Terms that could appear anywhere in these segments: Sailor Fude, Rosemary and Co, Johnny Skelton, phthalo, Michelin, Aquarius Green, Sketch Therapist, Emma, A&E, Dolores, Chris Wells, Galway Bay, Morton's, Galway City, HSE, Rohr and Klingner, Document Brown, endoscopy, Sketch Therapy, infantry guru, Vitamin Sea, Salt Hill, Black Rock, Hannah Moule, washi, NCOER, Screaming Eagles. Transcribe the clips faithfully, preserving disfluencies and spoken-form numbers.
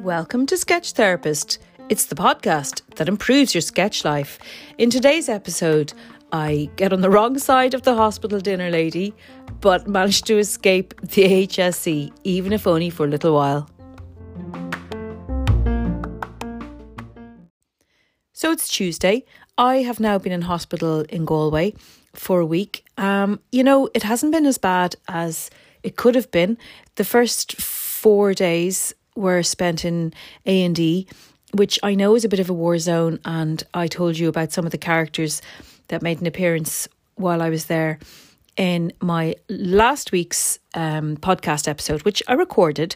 Welcome to Sketch Therapist. It's the podcast that improves your sketch life. In today's episode, I get on the wrong side of the hospital dinner lady, but manage to escape the H S E, even if only for a little while. So it's Tuesday. I have now been in hospital in Galway for a week. Um, you know, it hasn't been as bad as it could have been. The first four days were spent in A and E, which I know is a bit of a war zone. And I told you about some of the characters that made an appearance while I was there in my last week's um, podcast episode, which I recorded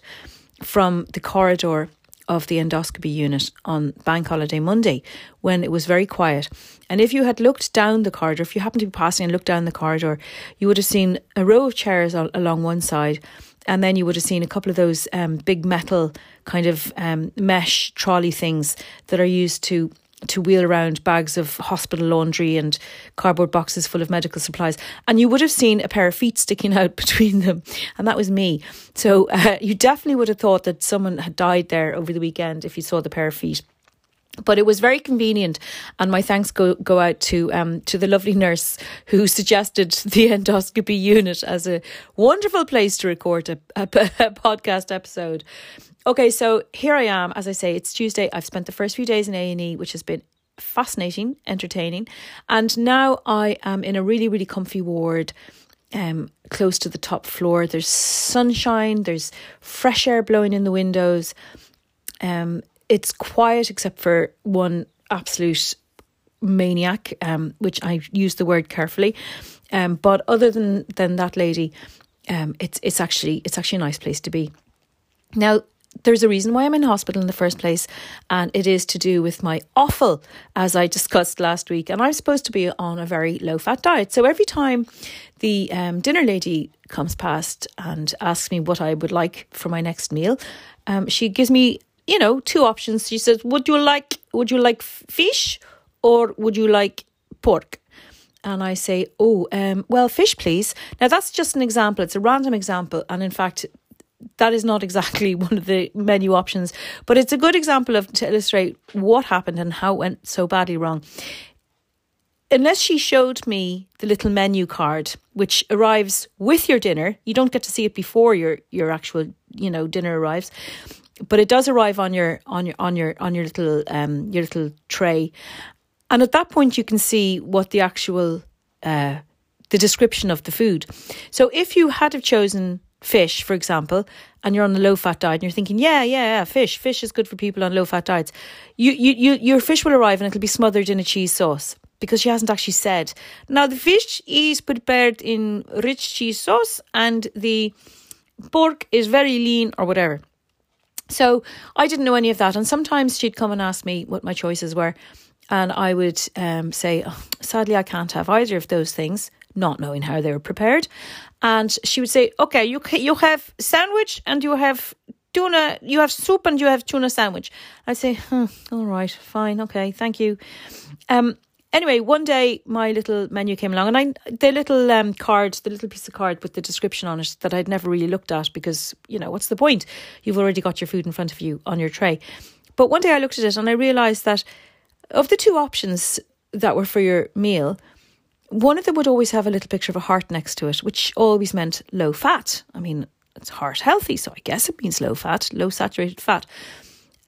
from the corridor of the endoscopy unit on Bank Holiday Monday when it was very quiet. And if you had looked down the corridor, if you happened to be passing and looked down the corridor, you would have seen a row of chairs all, along one side, and then you would have seen a couple of those um, big metal kind of um, mesh trolley things that are used to to wheel around bags of hospital laundry and cardboard boxes full of medical supplies. And you would have seen a pair of feet sticking out between them. And that was me. So uh, you definitely would have thought that someone had died there over the weekend if you saw the pair of feet. But it was very convenient, and my thanks go, go out to um to the lovely nurse who suggested the endoscopy unit as a wonderful place to record a, a, a podcast episode. Okay, so here I am. As I say, it's Tuesday. I've spent the first few days in A and E, which has been fascinating, entertaining. And now I am in a really, really comfy ward, um, close to the top floor. There's sunshine, there's fresh air blowing in the windows. Um. It's quiet except for one absolute maniac, um, which I use the word carefully. Um, but other than, than that lady, um, it's it's actually it's actually a nice place to be. Now, there's a reason why I'm in hospital in the first place, and it is to do with my offal, as I discussed last week. And I'm supposed to be on a very low-fat diet. So every time the um, dinner lady comes past and asks me what I would like for my next meal, um, she gives me, you know, two options. She says, would you like, would you like fish or would you like pork? And I say, oh, um, well, fish, please. Now, that's just an example. It's a random example. And in fact, that is not exactly one of the menu options, but it's a good example of to illustrate what happened and how it went so badly wrong. Unless she showed me the little menu card, which arrives with your dinner, you don't get to see it before your, your actual, you know, dinner arrives. But it does arrive on your on your on your on your little um your little tray, and at that point you can see what the actual uh the description of the food. So if you had have chosen fish, for example, and you're on a low fat diet and you're thinking, yeah, yeah, yeah, fish, fish is good for people on low fat diets, you you you your fish will arrive and it'll be smothered in a cheese sauce because she hasn't actually said. Now the fish is prepared in rich cheese sauce and the pork is very lean or whatever. So I didn't know any of that. And sometimes she'd come and ask me what my choices were. And I would um, say, oh, sadly, I can't have either of those things, not knowing how they were prepared. And she would say, OK, you you have sandwich and you have tuna, you have soup and you have tuna sandwich. I'd say, hmm, all right, fine. OK, thank you. Um. Anyway, one day my little menu came along, and I the little um, card, the little piece of card with the description on it that I'd never really looked at because, you know, what's the point? You've already got your food in front of you on your tray. But one day I looked at it and I realised that of the two options that were for your meal, one of them would always have a little picture of a heart next to it, which always meant low fat. I mean, it's heart healthy, so I guess it means low fat, low saturated fat.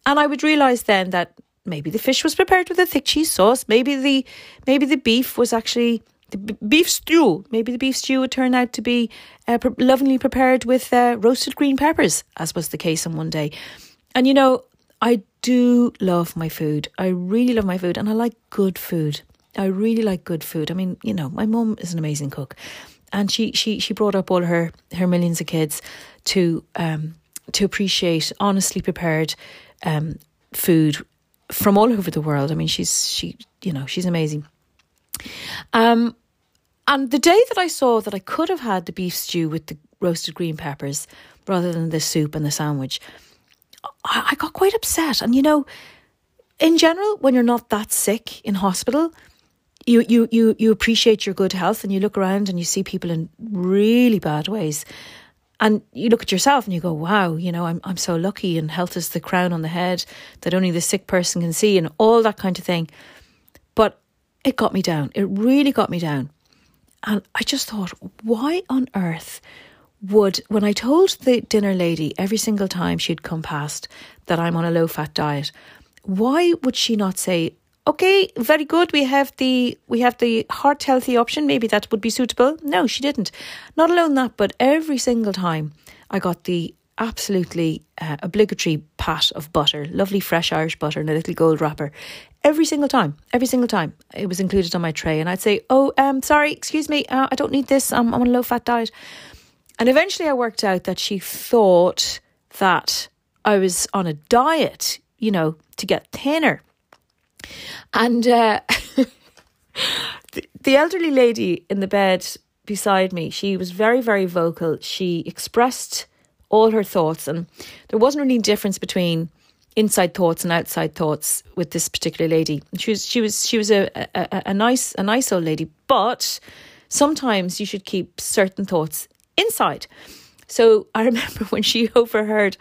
And I would realise then that maybe the fish was prepared with a thick cheese sauce. Maybe the maybe the beef was actually the b- beef stew. Maybe the beef stew would turn out to be uh, pre- lovingly prepared with uh, roasted green peppers, as was the case on one day. And, you know, I do love my food. I really love my food, and I like good food. I really like good food. I mean, you know, my mum is an amazing cook, and she she she brought up all her her millions of kids to um to appreciate honestly prepared um food from all over the world. I mean, she's, she, you know, she's amazing. Um, and the day that I saw that I could have had the beef stew with the roasted green peppers rather than the soup and the sandwich, I, I got quite upset. And, you know, in general, when you're not that sick in hospital, you, you, you, you appreciate your good health, and you look around and you see people in really bad ways. And you look at yourself and you go, wow, you know, I'm I'm so lucky, and health is the crown on the head that only the sick person can see, and all that kind of thing. But it got me down. It really got me down. And I just thought, why on earth would, when I told the dinner lady every single time she'd come past that I'm on a low-fat diet, why would she not say, okay, very good, we have the we have the heart healthy option, maybe that would be suitable? No, she didn't. Not alone that, but every single time I got the absolutely uh, obligatory pat of butter, lovely fresh Irish butter in a little gold wrapper. Every single time, every single time it was included on my tray, and I'd say, oh, um, sorry, excuse me, uh, I don't need this, I'm, I'm on a low-fat diet. And eventually I worked out that she thought that I was on a diet, you know, to get thinner. And uh, the, the elderly lady in the bed beside me, she was very, very vocal. She expressed all her thoughts, and there wasn't really a difference between inside thoughts and outside thoughts with this particular lady. She was, she was, she was a, a, a nice, a nice old lady, but sometimes you should keep certain thoughts inside. So I remember when she overheard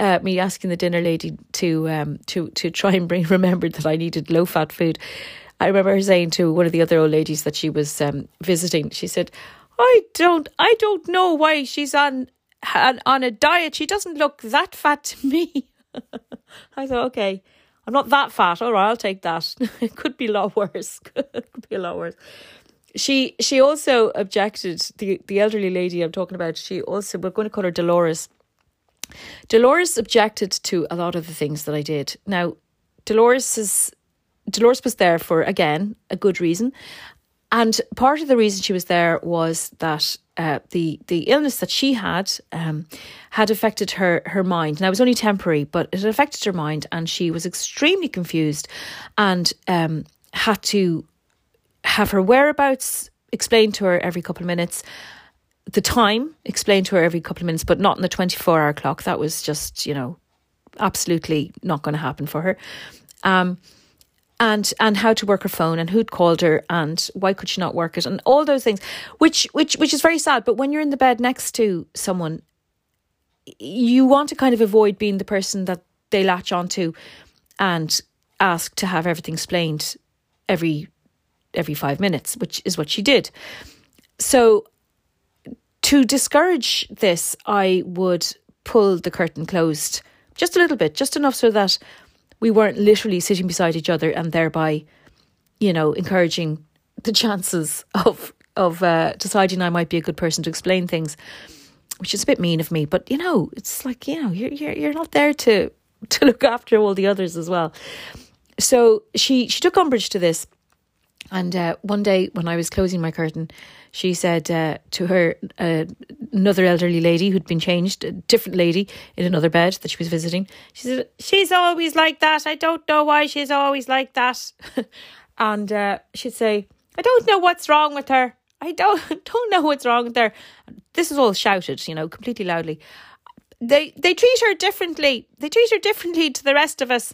uh, me asking the dinner lady to um, to to try and bring remembered that I needed low fat food. I remember her saying to one of the other old ladies that she was um, visiting, she said, "I don't, I don't know why she's on on, on a diet. She doesn't look that fat to me." I thought, okay, I'm not that fat. All right, I'll take that. It could be a lot worse. It could be a lot worse. She she also objected, the, the elderly lady I'm talking about, she also, we're going to call her Dolores. Dolores objected to a lot of the things that I did. Now, Dolores, is, Dolores was there for, again, a good reason. And part of the reason she was there was that uh, the the illness that she had um, had affected her, her mind. Now, it was only temporary, but it affected her mind, and she was extremely confused and um, had to have her whereabouts explained to her every couple of minutes, the time explained to her every couple of minutes, but not in the twenty-four hour clock. That was just, you know, absolutely not going to happen for her. Um, and and how to work her phone, and who'd called her, and why could she not work it, and all those things, which which which is very sad. But when you're in the bed next to someone, you want to kind of avoid being the person that they latch onto and ask to have everything explained every every five minutes, which is what she did. So to discourage this, I would pull the curtain closed just a little bit, just enough so that we weren't literally sitting beside each other and thereby, you know, encouraging the chances of of uh, deciding I might be a good person to explain things, which is a bit mean of me. But, you know, it's like, you know, you're you're, you're not there to, to look after all the others as well. So she, she took umbrage to this. And uh, one day when I was closing my curtain, she said uh, to her, uh, another elderly lady who'd been changed, a different lady in another bed that she was visiting, she said, "She's always like that. I don't know why she's always like that." And uh, she'd say, "I don't know what's wrong with her. I don't don't know what's wrong with her." This is all shouted, you know, completely loudly. They they treat her differently. They treat her differently to the rest of us.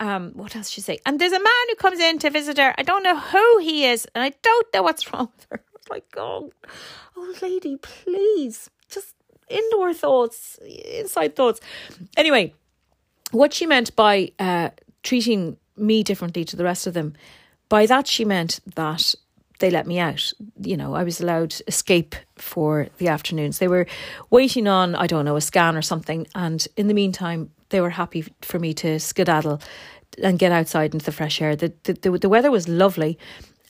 Um, what else did she say? "And there's a man who comes in to visit her. I don't know who he is, and I don't know what's wrong with her." I was like, oh, old lady, please. Just indoor thoughts, inside thoughts. Anyway, what she meant by uh, treating me differently to the rest of them, by that she meant that they let me out. You know, I was allowed escape for the afternoons. They were waiting on, I don't know, a scan or something. And in the meantime, they were happy for me to skedaddle and get outside into the fresh air. The, the, the weather was lovely.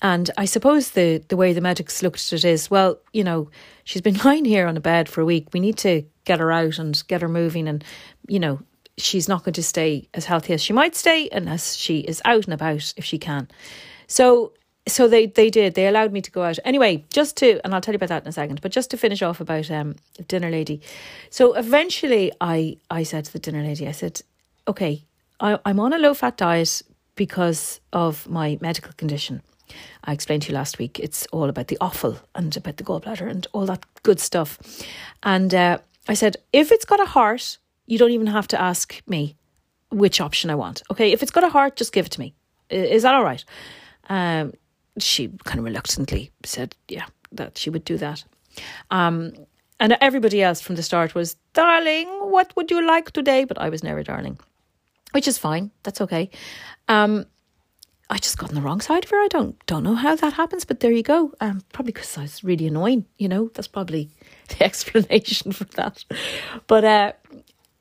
And I suppose the, the way the medics looked at it is, well, you know, she's been lying here on a bed for a week. We need to get her out and get her moving. And, you know, she's not going to stay as healthy as she might stay unless she is out and about if she can. So so they, they did. They allowed me to go out. Anyway, just to, and I'll tell you about that in a second, but just to finish off about um dinner lady. So eventually I, I said to the dinner lady, I said, okay, I, I'm on a low-fat diet because of my medical condition. I explained to you last week, it's all about the offal and about the gallbladder and all that good stuff. And uh, I said, if it's got a heart, you don't even have to ask me which option I want. Okay, if it's got a heart, just give it to me. Is that all right? Um she kind of reluctantly said, yeah, that she would do that. Um, and everybody else from the start was, darling, what would you like today? But I was never darling, which is fine. That's okay. Um, I just got on the wrong side of her. I don't don't know how that happens, but there you go. Um, probably because I was really annoying, you know. That's probably the explanation for that. But uh,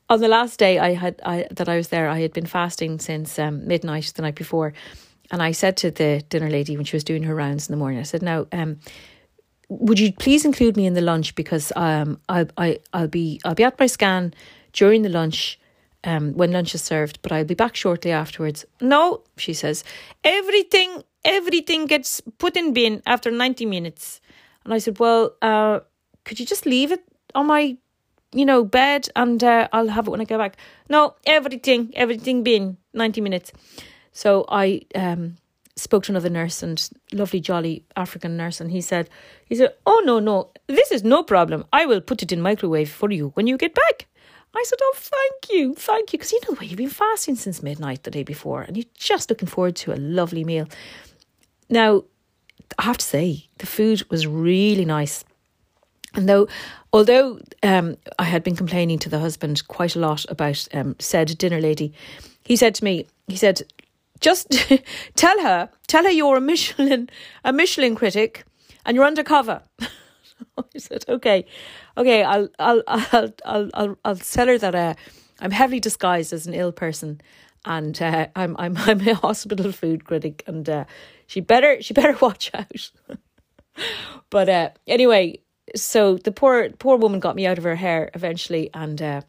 on the last day I had I, that I was there, I had been fasting since um, midnight the night before, and I said to the dinner lady when she was doing her rounds in the morning, I said, "Now, um, would you please include me in the lunch, because um, I I I'll be I'll be at my scan during the lunch." Um, when lunch is served, but I'll be back shortly afterwards. No, she says, everything, everything gets put in bin after ninety minutes. And I said, well, uh, could you just leave it on my, you know, bed, and uh, I'll have it when I go back. No, everything, everything bin, ninety minutes. So I um, spoke to another nurse, and lovely, jolly African nurse. And he said, he said, oh, no, no, this is no problem. I will put it in microwave for you when you get back. I said, oh, thank you, thank you. Because you know the way, you've been fasting since midnight the day before, and you're just looking forward to a lovely meal. Now, I have to say, the food was really nice. And though, although um, I had been complaining to the husband quite a lot about um, said dinner lady, he said to me, he said, just tell her, tell her you're a Michelin, a Michelin critic and you're undercover. I said, okay, okay, I'll, I'll, I'll, I'll, I'll, I'll tell her that uh, I'm heavily disguised as an ill person, and uh, I'm, I'm, I'm a hospital food critic, and uh, she better, she better watch out. But uh, anyway, so the poor, poor woman got me out of her hair eventually, and uh,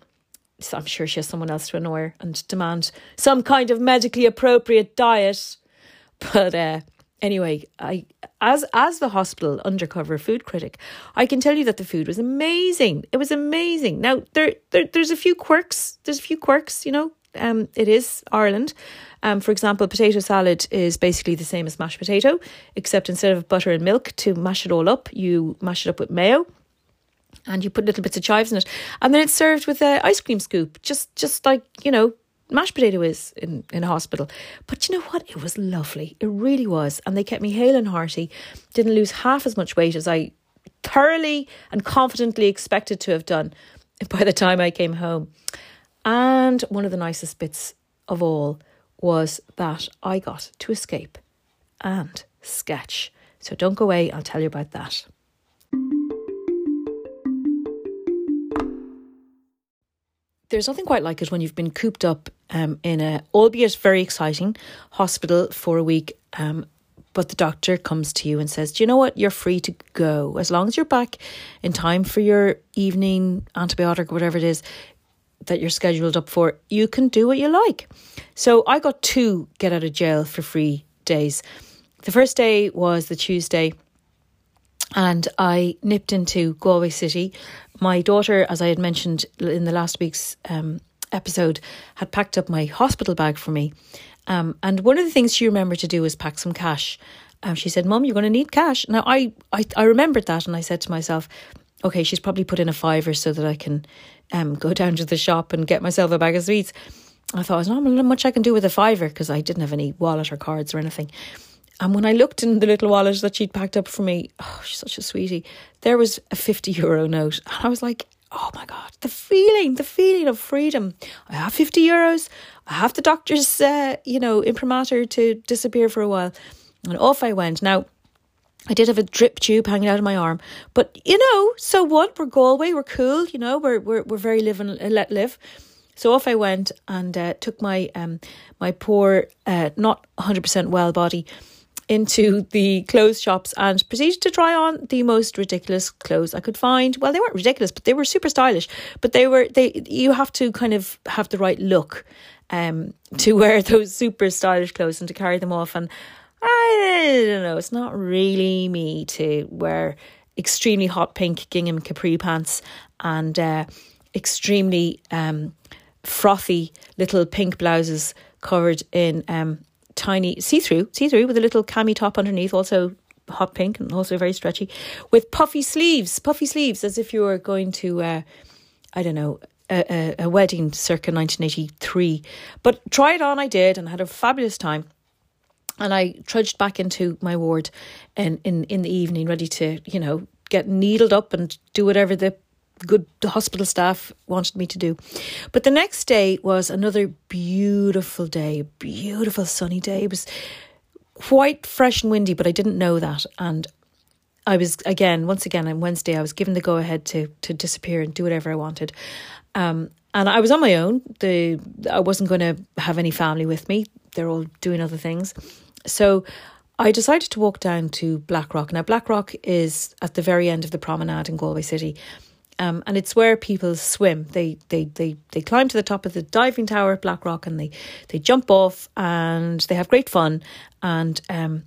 so I'm sure she has someone else to annoy her and demand some kind of medically appropriate diet, but. Uh, Anyway, I as as the hospital undercover food critic, I can tell you that the food was amazing. It was amazing. Now there, there there's a few quirks. There's a few quirks, you know. Um, it is Ireland. Um, for example, potato salad is basically the same as mashed potato, except instead of butter and milk to mash it all up, you mash it up with mayo, and you put little bits of chives in it, and then it's served with an ice cream scoop, just just like, you know, mashed potato is in, in a hospital. But you know what? It was lovely. It really was. And they kept me hale and hearty. Didn't lose half as much weight as I thoroughly and confidently expected to have done by the time I came home. And one of the nicest bits of all was that I got to escape and sketch. So don't go away. I'll tell you about that. There's nothing quite like it when you've been cooped up um, in a, albeit very exciting, hospital for a week. Um, but the doctor comes to you and says, do you know what? You're free to go. As long as you're back in time for your evening antibiotic or whatever it is that you're scheduled up for, you can do what you like. So I got two get out of jail for free days. The first day was the Tuesday, and I nipped into Galway City. My daughter, as I had mentioned in the last week's um, episode, had packed up my hospital bag for me. Um, and one of the things she remembered to do was pack some cash. Um, she said, Mum, you're going to need cash. Now, I, I, I remembered that, and I said to myself, OK, she's probably put in a fiver so that I can um, go down to the shop and get myself a bag of sweets. I thought, there's not much I can do with a fiver, because I didn't have any wallet or cards or anything. And when I looked in the little wallet that she'd packed up for me, oh, she's such a sweetie, there was a fifty euro note. And I was like, oh my God, the feeling, the feeling of freedom. I have fifty euros. I have the doctor's, uh, you know, imprimatur to disappear for a while. And off I went. Now, I did have a drip tube hanging out of my arm. But, you know, so what? We're Galway. We're cool. You know, we're we're, we're very live and let live. So off I went and uh, took my, um, my poor, uh, not one hundred percent well body into the clothes shops and proceeded to try on the most ridiculous clothes I could find. Well, they weren't ridiculous, but they were super stylish. But they were they. You have to kind of have the right look um, to wear those super stylish clothes and to carry them off. And I don't know, it's not really me to wear extremely hot pink gingham capri pants and uh, extremely um, frothy little pink blouses covered in um, tiny see-through, see-through with a little cami top underneath, also hot pink and also very stretchy, with puffy sleeves, puffy sleeves as if you were going to, uh, I don't know, a, a, a wedding circa nineteen eighty-three. But try it on I did, and I had a fabulous time. And I trudged back into my ward in, in, in the evening, ready to, you know, get needled up and do whatever the good the hospital staff wanted me to do. But the next day was another beautiful day, beautiful sunny day. It was quite fresh and windy, but I didn't know that. And I was, again, once again, on Wednesday, I was given the go-ahead to to disappear and do whatever I wanted. Um, and I was on my own. The I wasn't going to have any family with me. They're all doing other things. So I decided to walk down to Black Rock. Now, Black Rock is at the very end of the promenade in Galway City. Um, and it's where people swim. They they they they climb to the top of the diving tower at Black Rock, and they, they jump off and they have great fun. And um,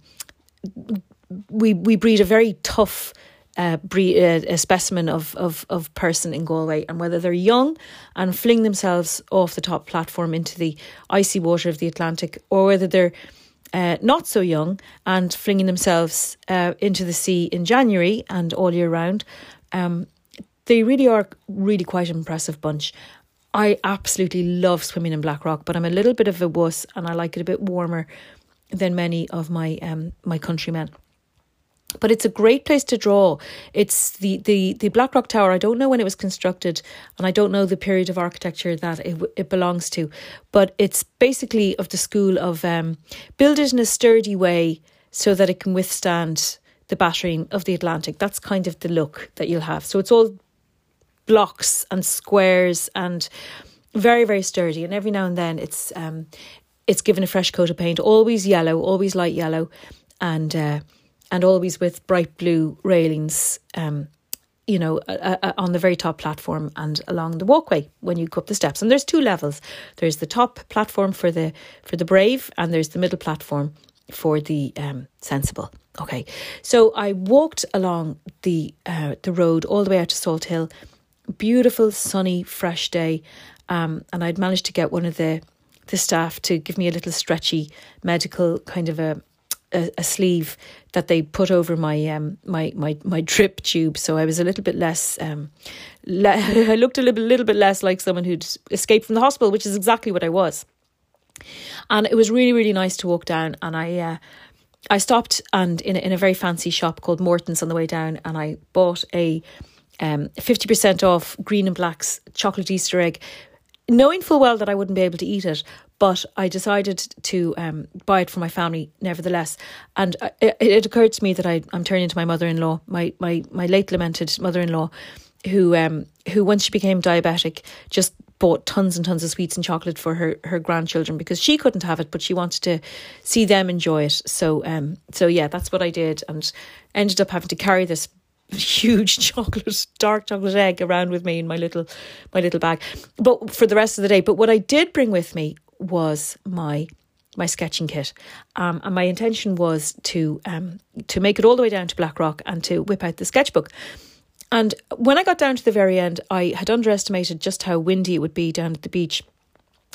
we we breed a very tough uh, breed, uh, a specimen of, of, of person in Galway. And whether they're young and fling themselves off the top platform into the icy water of the Atlantic, or whether they're Uh, not so young and flinging themselves uh, into the sea in January and all year round, um, they really are really quite an impressive bunch. I absolutely love swimming in Black Rock, but I'm a little bit of a wuss and I like it a bit warmer than many of my um, my countrymen. But it's a great place to draw. It's the, the, the Black Rock Tower. I don't know when it was constructed, and I don't know the period of architecture that it, it belongs to. But it's basically of the school of um, build it in a sturdy way so that it can withstand the battering of the Atlantic. That's kind of the look that you'll have. So it's all blocks and squares and very, very sturdy. And every now and then it's um, it's given a fresh coat of paint, always yellow, always light yellow. And... Uh, And always with bright blue railings, um, you know, uh, uh, on the very top platform and along the walkway when you go up the steps. And there's two levels. There's the top platform for the for the brave, and there's the middle platform for the um, sensible. Okay, so I walked along the uh, the road all the way out to Salt Hill. Beautiful, sunny, fresh day, um, and I'd managed to get one of the the staff to give me a little stretchy medical kind of a. A, a sleeve that they put over my um my my my drip tube, so I was a little bit less um le- I looked a little, little bit less like someone who'd escaped from the hospital, which is exactly what I was. And it was really, really nice to walk down, and I uh, I stopped and in a, in a very fancy shop called Morton's on the way down, and I bought a um fifty percent off Green and Black's chocolate Easter egg, knowing full well that I wouldn't be able to eat it. But I decided to um, buy it for my family nevertheless. And it, it occurred to me that I, I'm turning to my mother-in-law, my, my, my late lamented mother-in-law, who um, who once she became diabetic, just bought tons and tons of sweets and chocolate for her, her grandchildren because she couldn't have it, but she wanted to see them enjoy it. So, um, so yeah, that's what I did, and ended up having to carry this huge chocolate, dark chocolate egg around with me in my little my little bag, but for the rest of the day. But what I did bring with me was my my sketching kit, um, and my intention was to um to make it all the way down to Black Rock and to whip out the sketchbook. And when I got down to the very end, I had underestimated just how windy it would be down at the beach.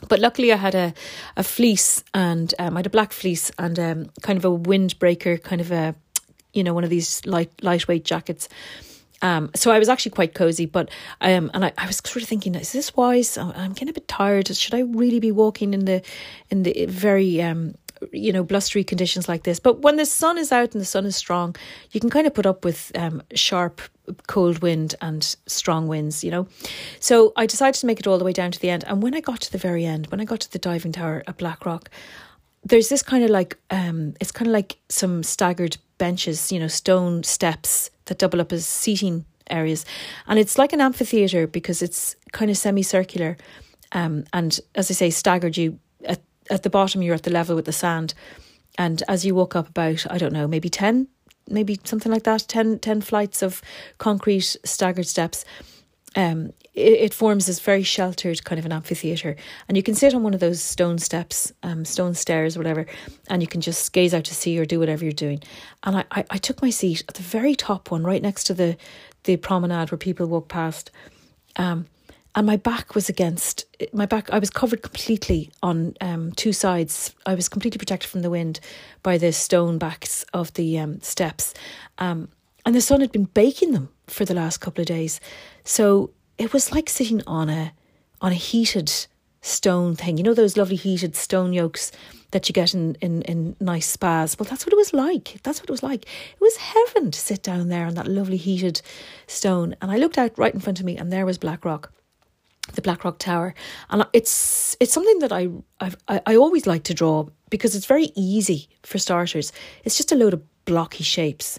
But luckily I had a, a fleece, and um, I had a black fleece and um, kind of a windbreaker, kind of a, you know, one of these light lightweight jackets. Um, so I was actually quite cozy, but um, and I, I was sort of thinking, is this wise? I'm getting a bit tired. Should I really be walking in the in the very um, you know, blustery conditions like this? But when the sun is out and the sun is strong, you can kind of put up with um, sharp cold wind and strong winds, you know. So I decided to make it all the way down to the end. And when I got to the very end, when I got to the diving tower at Black Rock, there's this kind of like um, it's kind of like some staggered benches, you know, stone steps that double up as seating areas, and it's like an amphitheatre because it's kind of semicircular, um, and as I say, staggered. You at, at the bottom, you're at the level with the sand, and as you walk up about, I don't know, maybe ten, maybe something like that, ten, ten flights of concrete staggered steps, um, it, it forms this very sheltered kind of an amphitheatre, and you can sit on one of those stone steps, um, stone stairs, whatever, and you can just gaze out to sea or do whatever you're doing. And I, I, I took my seat at the very top one, right next to the, the promenade where people walk past, um, and my back was against my back. I was covered completely on um, two sides. I was completely protected from the wind by the stone backs of the um, steps, um, and the sun had been baking them for the last couple of days, so it was like sitting on a on a heated stone thing. You know those lovely heated stone yolks that you get in, in, in nice spas? Well, that's what it was like. That's what it was like. It was heaven to sit down there on that lovely heated stone. And I looked out right in front of me, and there was Black Rock, the Blackrock Tower. And it's it's something that I I've, I I always like to draw, because it's very easy for starters. It's just a load of blocky shapes,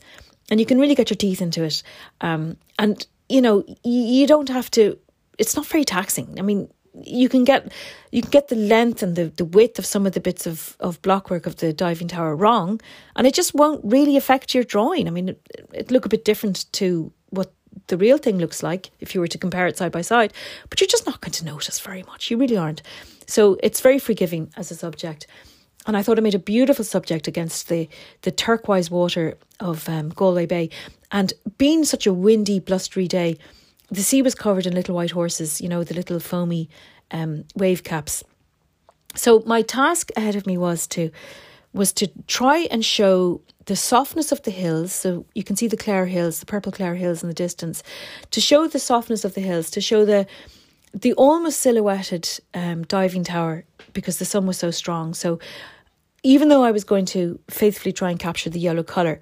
and you can really get your teeth into it. Um, and, you know, you, you don't have to, it's not very taxing. I mean, you can get you can get the length and the, the width of some of the bits of, of blockwork of the diving tower wrong, and it just won't really affect your drawing. I mean, it, it'd look a bit different to what the real thing looks like if you were to compare it side by side, but you're just not going to notice very much. You really aren't. So it's very forgiving as a subject. And I thought I made a beautiful subject against the, the turquoise water of um, Galway Bay. And being such a windy, blustery day, the sea was covered in little white horses, you know, the little foamy um, wave caps. So my task ahead of me was to was to try and show the softness of the hills. So you can see the Clare Hills, the purple Clare Hills in the distance, to show the softness of the hills, to show the the almost silhouetted um, diving tower, because the sun was so strong. So even though I was going to faithfully try and capture the yellow colour,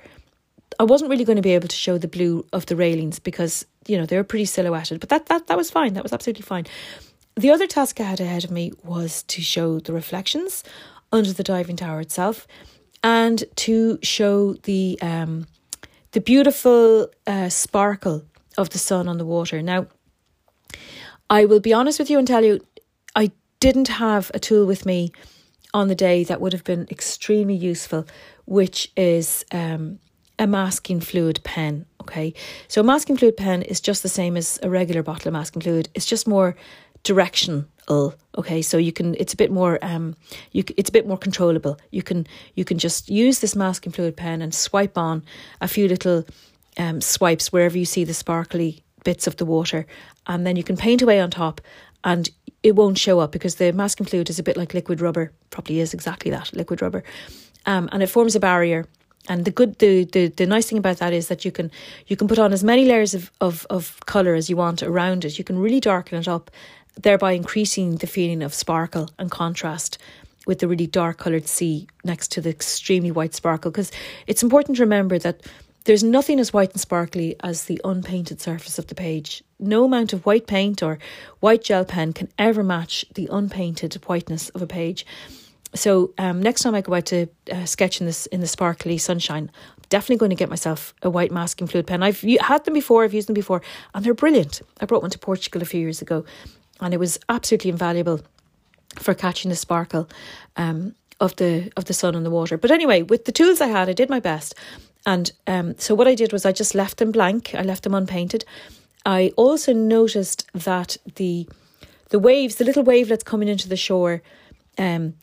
I wasn't really going to be able to show the blue of the railings, because, you know, they were pretty silhouetted. But that that that was fine. That was absolutely fine. The other task I had ahead of me was to show the reflections under the diving tower itself, and to show the um, the beautiful uh, sparkle of the sun on the water. Now, I will be honest with you and tell you, I didn't have a tool with me on the day that would have been extremely useful, which is um, a masking fluid pen. Okay, so a masking fluid pen is just the same as a regular bottle of masking fluid. It's just more directional. Okay, so you can it's a bit more um, you it's a bit more controllable. You can you can just use this masking fluid pen and swipe on a few little um, swipes wherever you see the sparkly bits of the water, and then you can paint away on top, and it won't show up, because the masking fluid is a bit like liquid rubber. Probably is exactly that, liquid rubber. Um, and it forms a barrier. And the good, the, the, the nice thing about that is that you can you can put on as many layers of, of, of colour as you want around it. You can really darken it up, thereby increasing the feeling of sparkle and contrast with the really dark coloured sea next to the extremely white sparkle. Because it's important to remember that there's nothing as white and sparkly as the unpainted surface of the page. No amount of white paint or white gel pen can ever match the unpainted whiteness of a page. So um, next time I go out to uh, sketch in this in the sparkly sunshine, I'm definitely going to get myself a white masking fluid pen. I've had them before, I've used them before, and they're brilliant. I brought one to Portugal a few years ago, and it was absolutely invaluable for catching the sparkle um, of the of the sun on the water. But anyway, with the tools I had, I did my best. And um, so what I did was I just left them blank. I left them unpainted. I also noticed that the the waves, the little wavelets coming into the shore, um,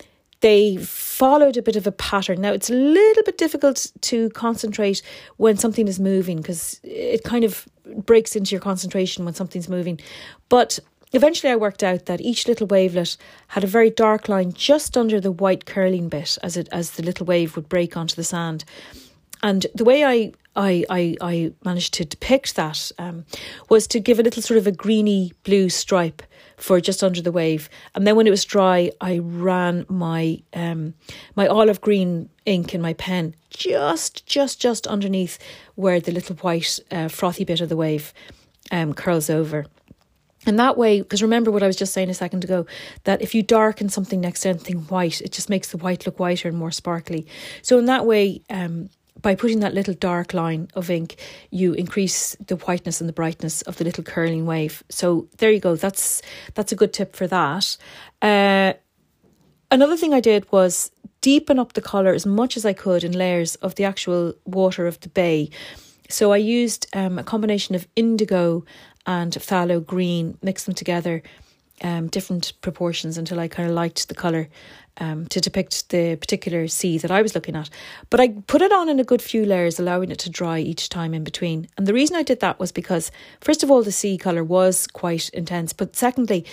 they followed a bit of a pattern. Now, it's a little bit difficult to concentrate when something is moving, because it kind of breaks into your concentration when something's moving. But eventually I worked out that each little wavelet had a very dark line just under the white curling bit as it as the little wave would break onto the sand. And the way I I I, I managed to depict that um, was to give a little sort of a greeny blue stripe for just under the wave, and then when it was dry, I ran my um, my olive green ink in my pen just just just underneath where the little white uh, frothy bit of the wave um, curls over. And that way, because remember what I was just saying a second ago, that if you darken something next to anything white, it just makes the white look whiter and more sparkly. So in that way, Um, by putting that little dark line of ink, you increase the whiteness and the brightness of the little curling wave. So there you go. That's that's a good tip for that. Uh, another thing I did was deepen up the colour as much as I could in layers of the actual water of the bay. So I used um, a combination of indigo and phthalo green, mixed them together, um, different proportions, until I kind of liked the colour Um, to depict the particular sea that I was looking at. But I put it on in a good few layers, allowing it to dry each time in between. And the reason I did that was because, first of all, the sea colour was quite intense. But secondly,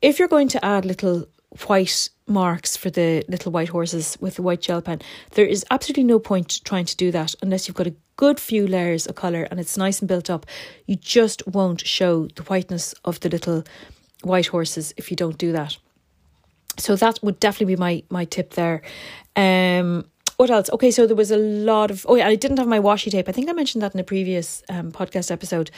if you're going to add little white marks for the little white horses with the white gel pen, there is absolutely no point trying to do that unless you've got a good few layers of colour and it's nice and built up. You just won't show the whiteness of the little white horses if you don't do that. So that would definitely be my my tip there. Um, what else? Okay, so there was a lot of... Oh, yeah, I didn't have my washi tape. I think I mentioned that in a previous um, podcast episode,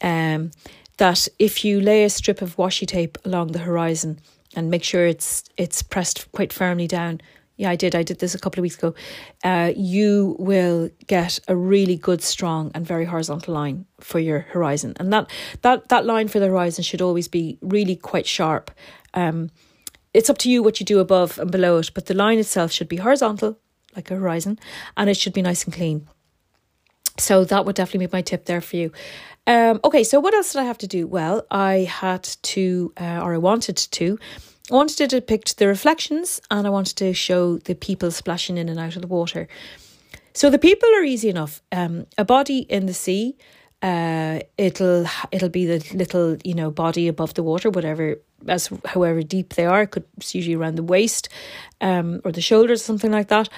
um, that if you lay a strip of washi tape along the horizon and make sure it's it's pressed quite firmly down... Yeah, I did. I did this a couple of weeks ago. Uh, you will get a really good, strong and very horizontal line for your horizon. And that that that line for the horizon should always be really quite sharp. Um, it's up to you what you do above and below it, but the line itself should be horizontal, like a horizon, and it should be nice and clean. So that would definitely be my tip there for you. Um, okay, so what else did I have to do? Well, I had to, uh, or I wanted to, I wanted to depict the reflections, and I wanted to show the people splashing in and out of the water. So the people are easy enough. Um, a body in the sea, uh, it'll it'll be the little, you know, body above the water, whatever, as however deep they are. It could, it's usually around the waist, um, or the shoulders, something like that.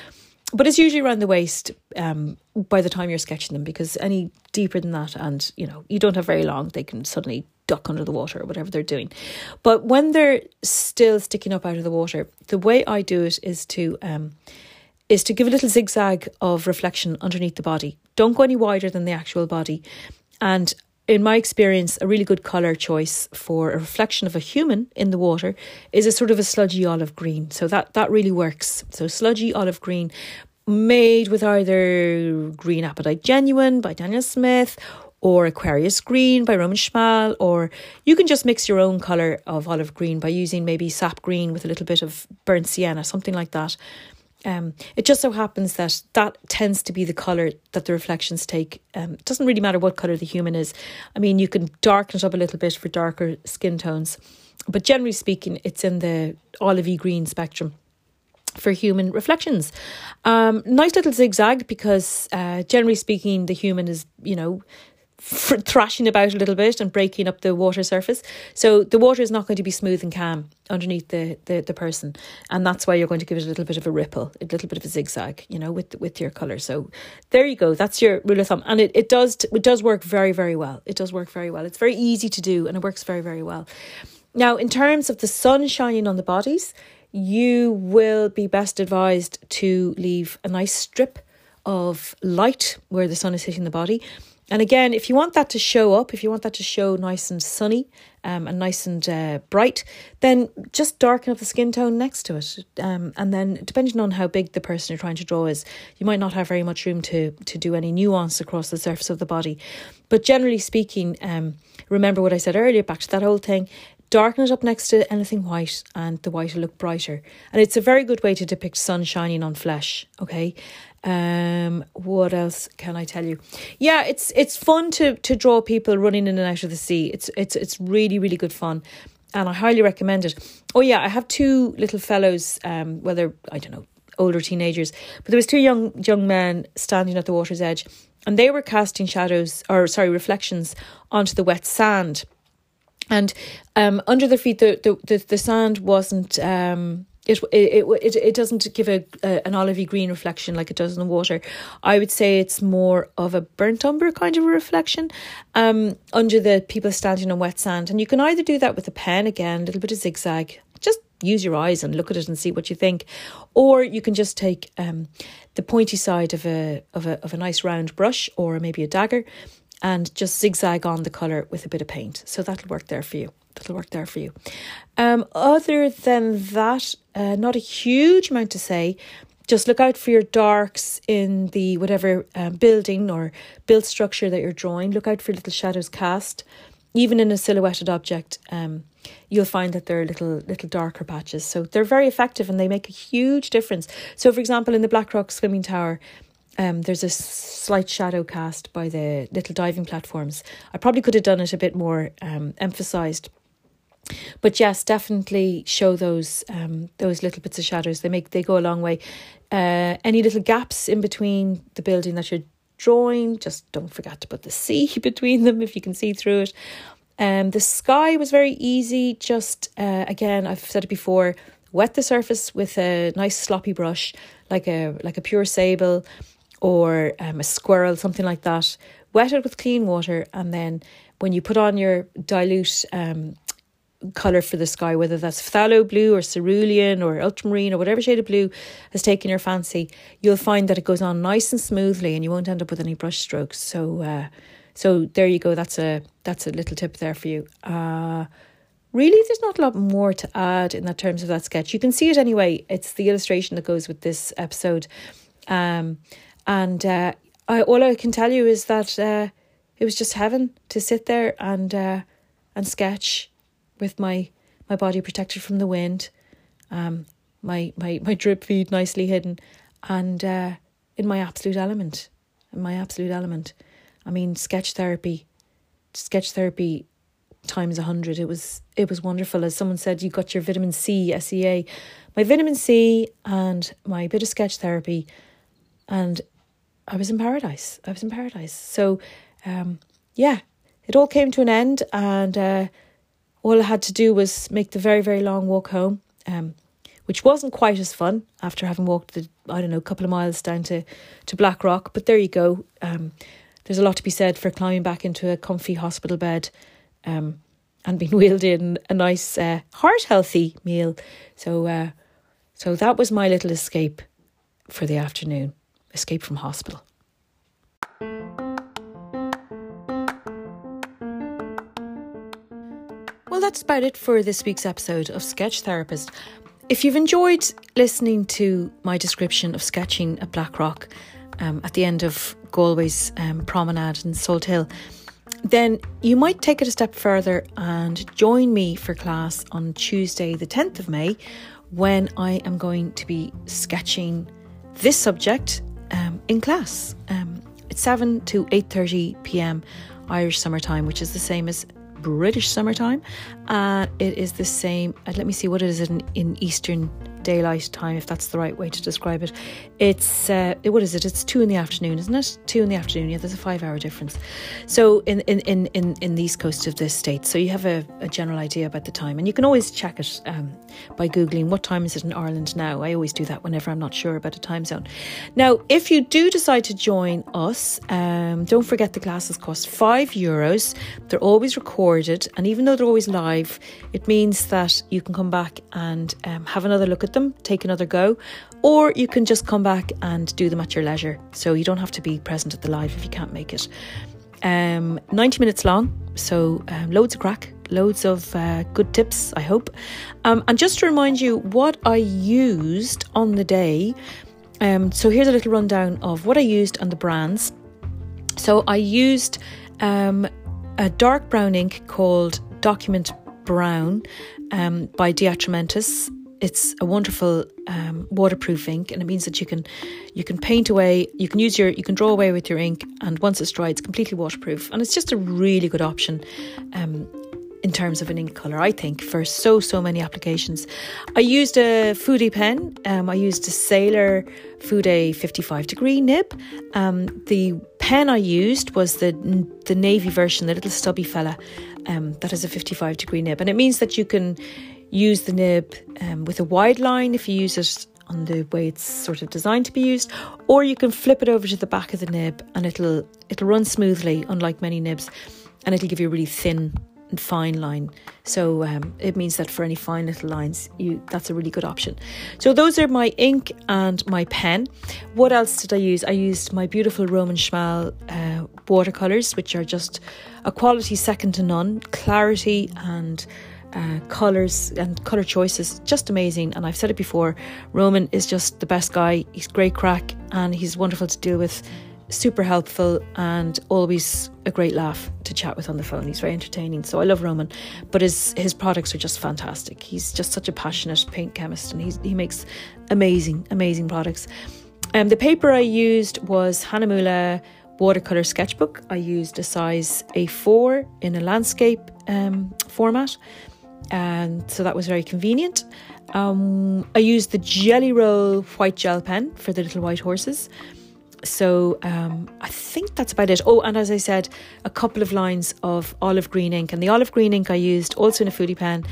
But it's usually around the waist um, by the time you're sketching them, because any deeper than that, and you know, you don't have very long, they can suddenly duck under the water or whatever they're doing. But when they're still sticking up out of the water, the way I do it is to um is to give a little zigzag of reflection underneath the body. Don't go any wider than the actual body. And in my experience, a really good colour choice for a reflection of a human in the water is a sort of a sludgy olive green. So that that really works. So sludgy olive green, made with either Green Apatite Genuine by Daniel Smith or Aquarius Green by Roman Schmal, or you can just mix your own colour of olive green by using maybe sap green with a little bit of burnt sienna, something like that. Um, it just so happens that that tends to be the colour that the reflections take. Um, it doesn't really matter what colour the human is. I mean, you can darken it up a little bit for darker skin tones, but generally speaking, it's in the olivey green spectrum for human reflections. Um, nice little zigzag, because uh, generally speaking, the human is, you know, thrashing about a little bit and breaking up the water surface, so the water is not going to be smooth and calm underneath the, the the person, and that's why you're going to give it a little bit of a ripple, a little bit of a zigzag, you know, with with your colour. So there you go, that's your rule of thumb, and it, it does it does work very very well. It does work very well. It's very easy to do, and it works very very well. Now, in terms of the sun shining on the bodies, you will be best advised to leave a nice strip of light where the sun is hitting the body. And again, if you want that to show up, if you want that to show nice and sunny um, and nice and uh, bright, then just darken up the skin tone next to it. Um, and then depending on how big the person you're trying to draw is, you might not have very much room to to do any nuance across the surface of the body. But generally speaking, um, remember what I said earlier, back to that whole thing, darken it up next to anything white, and the white will look brighter. And it's a very good way to depict sun shining on flesh, okay? Um, what else can I tell you? Yeah, it's it's fun to to draw people running in and out of the sea. It's it's it's really really good fun, and I highly recommend it. Oh yeah, I have two little fellows. Um, well, they're, I don't know, older teenagers, but there was two young young men standing at the water's edge, and they were casting shadows, or sorry, reflections onto the wet sand, and um, under their feet, the the the, the sand wasn't um. It it it it doesn't give a, a an olivey green reflection like it does in the water. I would say it's more of a burnt umber kind of a reflection, um, under the people standing on wet sand. And you can either do that with a pen, again, a little bit of zigzag. Just use your eyes and look at it and see what you think, or you can just take um the pointy side of a of a of a nice round brush, or maybe a dagger, and just zigzag on the colour with a bit of paint. So that'll work there for you. That'll work there for you. Um, other than that, uh, not a huge amount to say. Just look out for your darks in the whatever um, building or built structure that you're drawing. Look out for little shadows cast. Even in a silhouetted object, um, you'll find that there are little little darker patches. So they're very effective, and they make a huge difference. So, for example, in the Black Rock swimming tower, Um, there's a slight shadow cast by the little diving platforms. I probably could have done it a bit more um, emphasised. But yes, definitely show those um, those little bits of shadows. They make they go a long way. Uh, any little gaps in between the building that you're drawing, just don't forget to put the sea between them if you can see through it. Um, the sky was very easy. Just, uh, again, I've said it before, wet the surface with a nice sloppy brush, like a like a pure sable, or um, a squirrel, something like that. Wet it with clean water, and then when you put on your dilute um, colour for the sky, whether that's phthalo blue or cerulean or ultramarine or whatever shade of blue has taken your fancy, you'll find that it goes on nice and smoothly and you won't end up with any brush strokes. So uh, so there you go. That's a that's a little tip there for you. Uh, really, there's not a lot more to add in that terms of that sketch. You can see it anyway. It's the illustration that goes with this episode. Um, and uh, I, all I can tell you is that uh, it was just heaven to sit there and uh, and sketch with my, my body protected from the wind, um, my, my, my drip feed nicely hidden, and uh, in my absolute element, in my absolute element. I mean, sketch therapy, sketch therapy times a hundred. It was, it was wonderful. As someone said, you got your vitamin C, S E A, my vitamin C and my bit of sketch therapy, and I was in paradise. I was in paradise. So, um, yeah, it all came to an end, and uh, all I had to do was make the very, very long walk home, um, which wasn't quite as fun after having walked the, I don't know, a couple of miles down to, to Black Rock. But there you go. Um, there's a lot to be said for climbing back into a comfy hospital bed um, and being wheeled in a nice, uh, heart-healthy meal. So, uh, so that was my little escape for the afternoon, escape from hospital. Well, that's about it for this week's episode of Sketch Therapist. If you've enjoyed listening to my description of sketching at Blackrock um, at the end of Galway's um, promenade in Salt Hill, then you might take it a step further and join me for class on Tuesday the tenth of May, when I am going to be sketching this subject um, in class. Um, it's seven to eight thirty p.m. Irish summertime, which is the same as British summertime, and uh, it is the same. Uh, let me see, what is it in, in Eastern Daylight Time, if that's the right way to describe it. It's uh, what is it? It's two in the afternoon, isn't it? Two in the afternoon. Yeah, there's a five-hour difference. So in in in in, in the east coast of this state, so you have a, a general idea about the time, and you can always check it um, by googling what time is it in Ireland now. I always do that whenever I'm not sure about a time zone. Now, if you do decide to join us, um, don't forget the classes cost five euros. They're always recorded, and even though they're always live, it means that you can come back and um, have another look at them, take another go, or you can just come back and do them at your leisure, so you don't have to be present at the live if you can't make it. um ninety minutes long, so um, loads of crack, loads of uh, good tips, I hope. Um and just to remind you what I used on the day, um so here's a little rundown of what I used and the brands. So I used um a dark brown ink called Document Brown um by Diatramentus. It's a wonderful um, waterproof ink, and it means that you can you can paint away, you can use your, you can draw away with your ink, and once it's dry, it's completely waterproof, and it's just a really good option um, in terms of an ink colour, I think, for so so many applications. I used a Fude pen. Um, I used a Sailor Fude fifty-five degree nib. Um, the pen I used was the the navy version, the little stubby fella. Um, that is a fifty-five degree nib, and it means that you can use the nib um, with a wide line if you use it on the way it's sort of designed to be used, or you can flip it over to the back of the nib, and it'll it'll run smoothly, unlike many nibs, and it'll give you a really thin and fine line. So um, it means that for any fine little lines, you that's a really good option. So those are my ink and my pen. What else did I use? I used my beautiful Roman Schmal uh, watercolours, which are just a quality second to none. Clarity and Uh, colours and colour choices, just amazing. And I've said it before, Roman is just the best guy. He's great crack, and he's wonderful to deal with, super helpful, and always a great laugh to chat with on the phone. He's very entertaining, so I love Roman, but his his products are just fantastic. He's just such a passionate paint chemist, and he's, he makes amazing, amazing products. Um, the paper I used was Hannah Moule watercolour sketchbook. I used a size A four in a landscape um, format, and so that was very convenient. um I used the Gelly Roll white gel pen for the little white horses. So um I think that's about it. Oh, and as I said, a couple of lines of olive green ink, and the olive green ink I used also in a Fude pen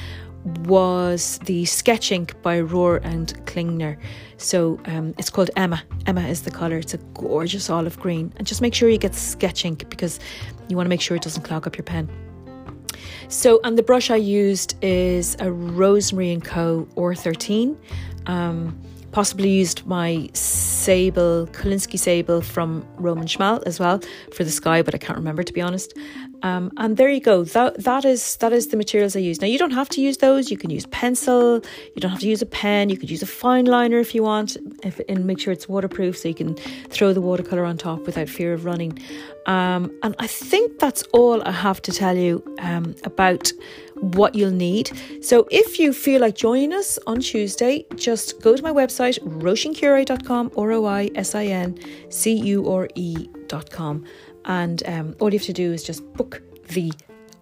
was the Sketch ink by Rohr and Klingner. So um it's called Emma. Emma is the colour. It's a gorgeous olive green, and just make sure you get Sketch ink because you want to make sure it doesn't clog up your pen. So, and the brush I used is a Rosemary and Co R thirteen. Um, possibly used my sable, Kolinsky sable from Roman Schmal as well for the sky, but I can't remember, to be honest. Um, and there you go. That that is that is the materials I use. Now, you don't have to use those. You can use pencil. You don't have to use a pen. You could use a fine liner if you want, if, and make sure it's waterproof so you can throw the watercolor on top without fear of running. Um, and I think that's all I have to tell you um, about what you'll need. So if you feel like joining us on Tuesday, just go to my website, roisincure dot com, R O I S I N C U R E dot com. And um, all you have to do is just book the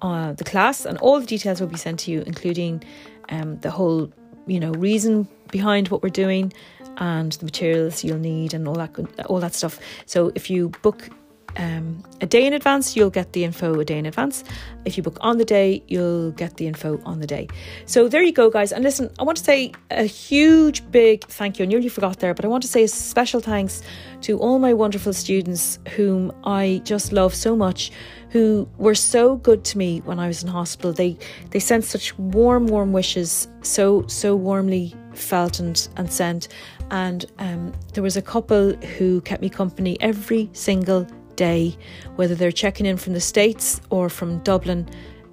uh, the class, and all the details will be sent to you, including um, the whole, you know, reason behind what we're doing and the materials you'll need and all that all that stuff. So if you book um, a day in advance, you'll get the info a day in advance. If you book on the day, you'll get the info on the day. So there you go, guys. And listen, I want to say a huge big thank you. I nearly forgot there, but I want to say a special thanks to all my wonderful students whom I just love so much, who were so good to me when I was in hospital. They they sent such warm, warm wishes, so, so warmly felt and, and sent. And um, there was a couple who kept me company every single day, whether they're checking in from the States or from Dublin.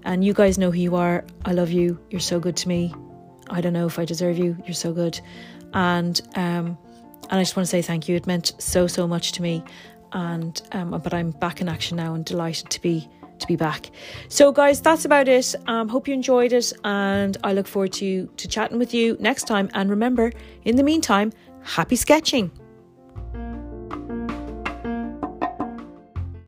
And you guys know who you are. I love you. You're so good to me. I don't know if I deserve you. You're so good. And um, And I just want to say thank you. It meant so, so much to me. And um, but I'm back in action now and delighted to be to be back. So, guys, that's about it. Um, hope you enjoyed it. And I look forward to to chatting with you next time. And remember, in the meantime, happy sketching.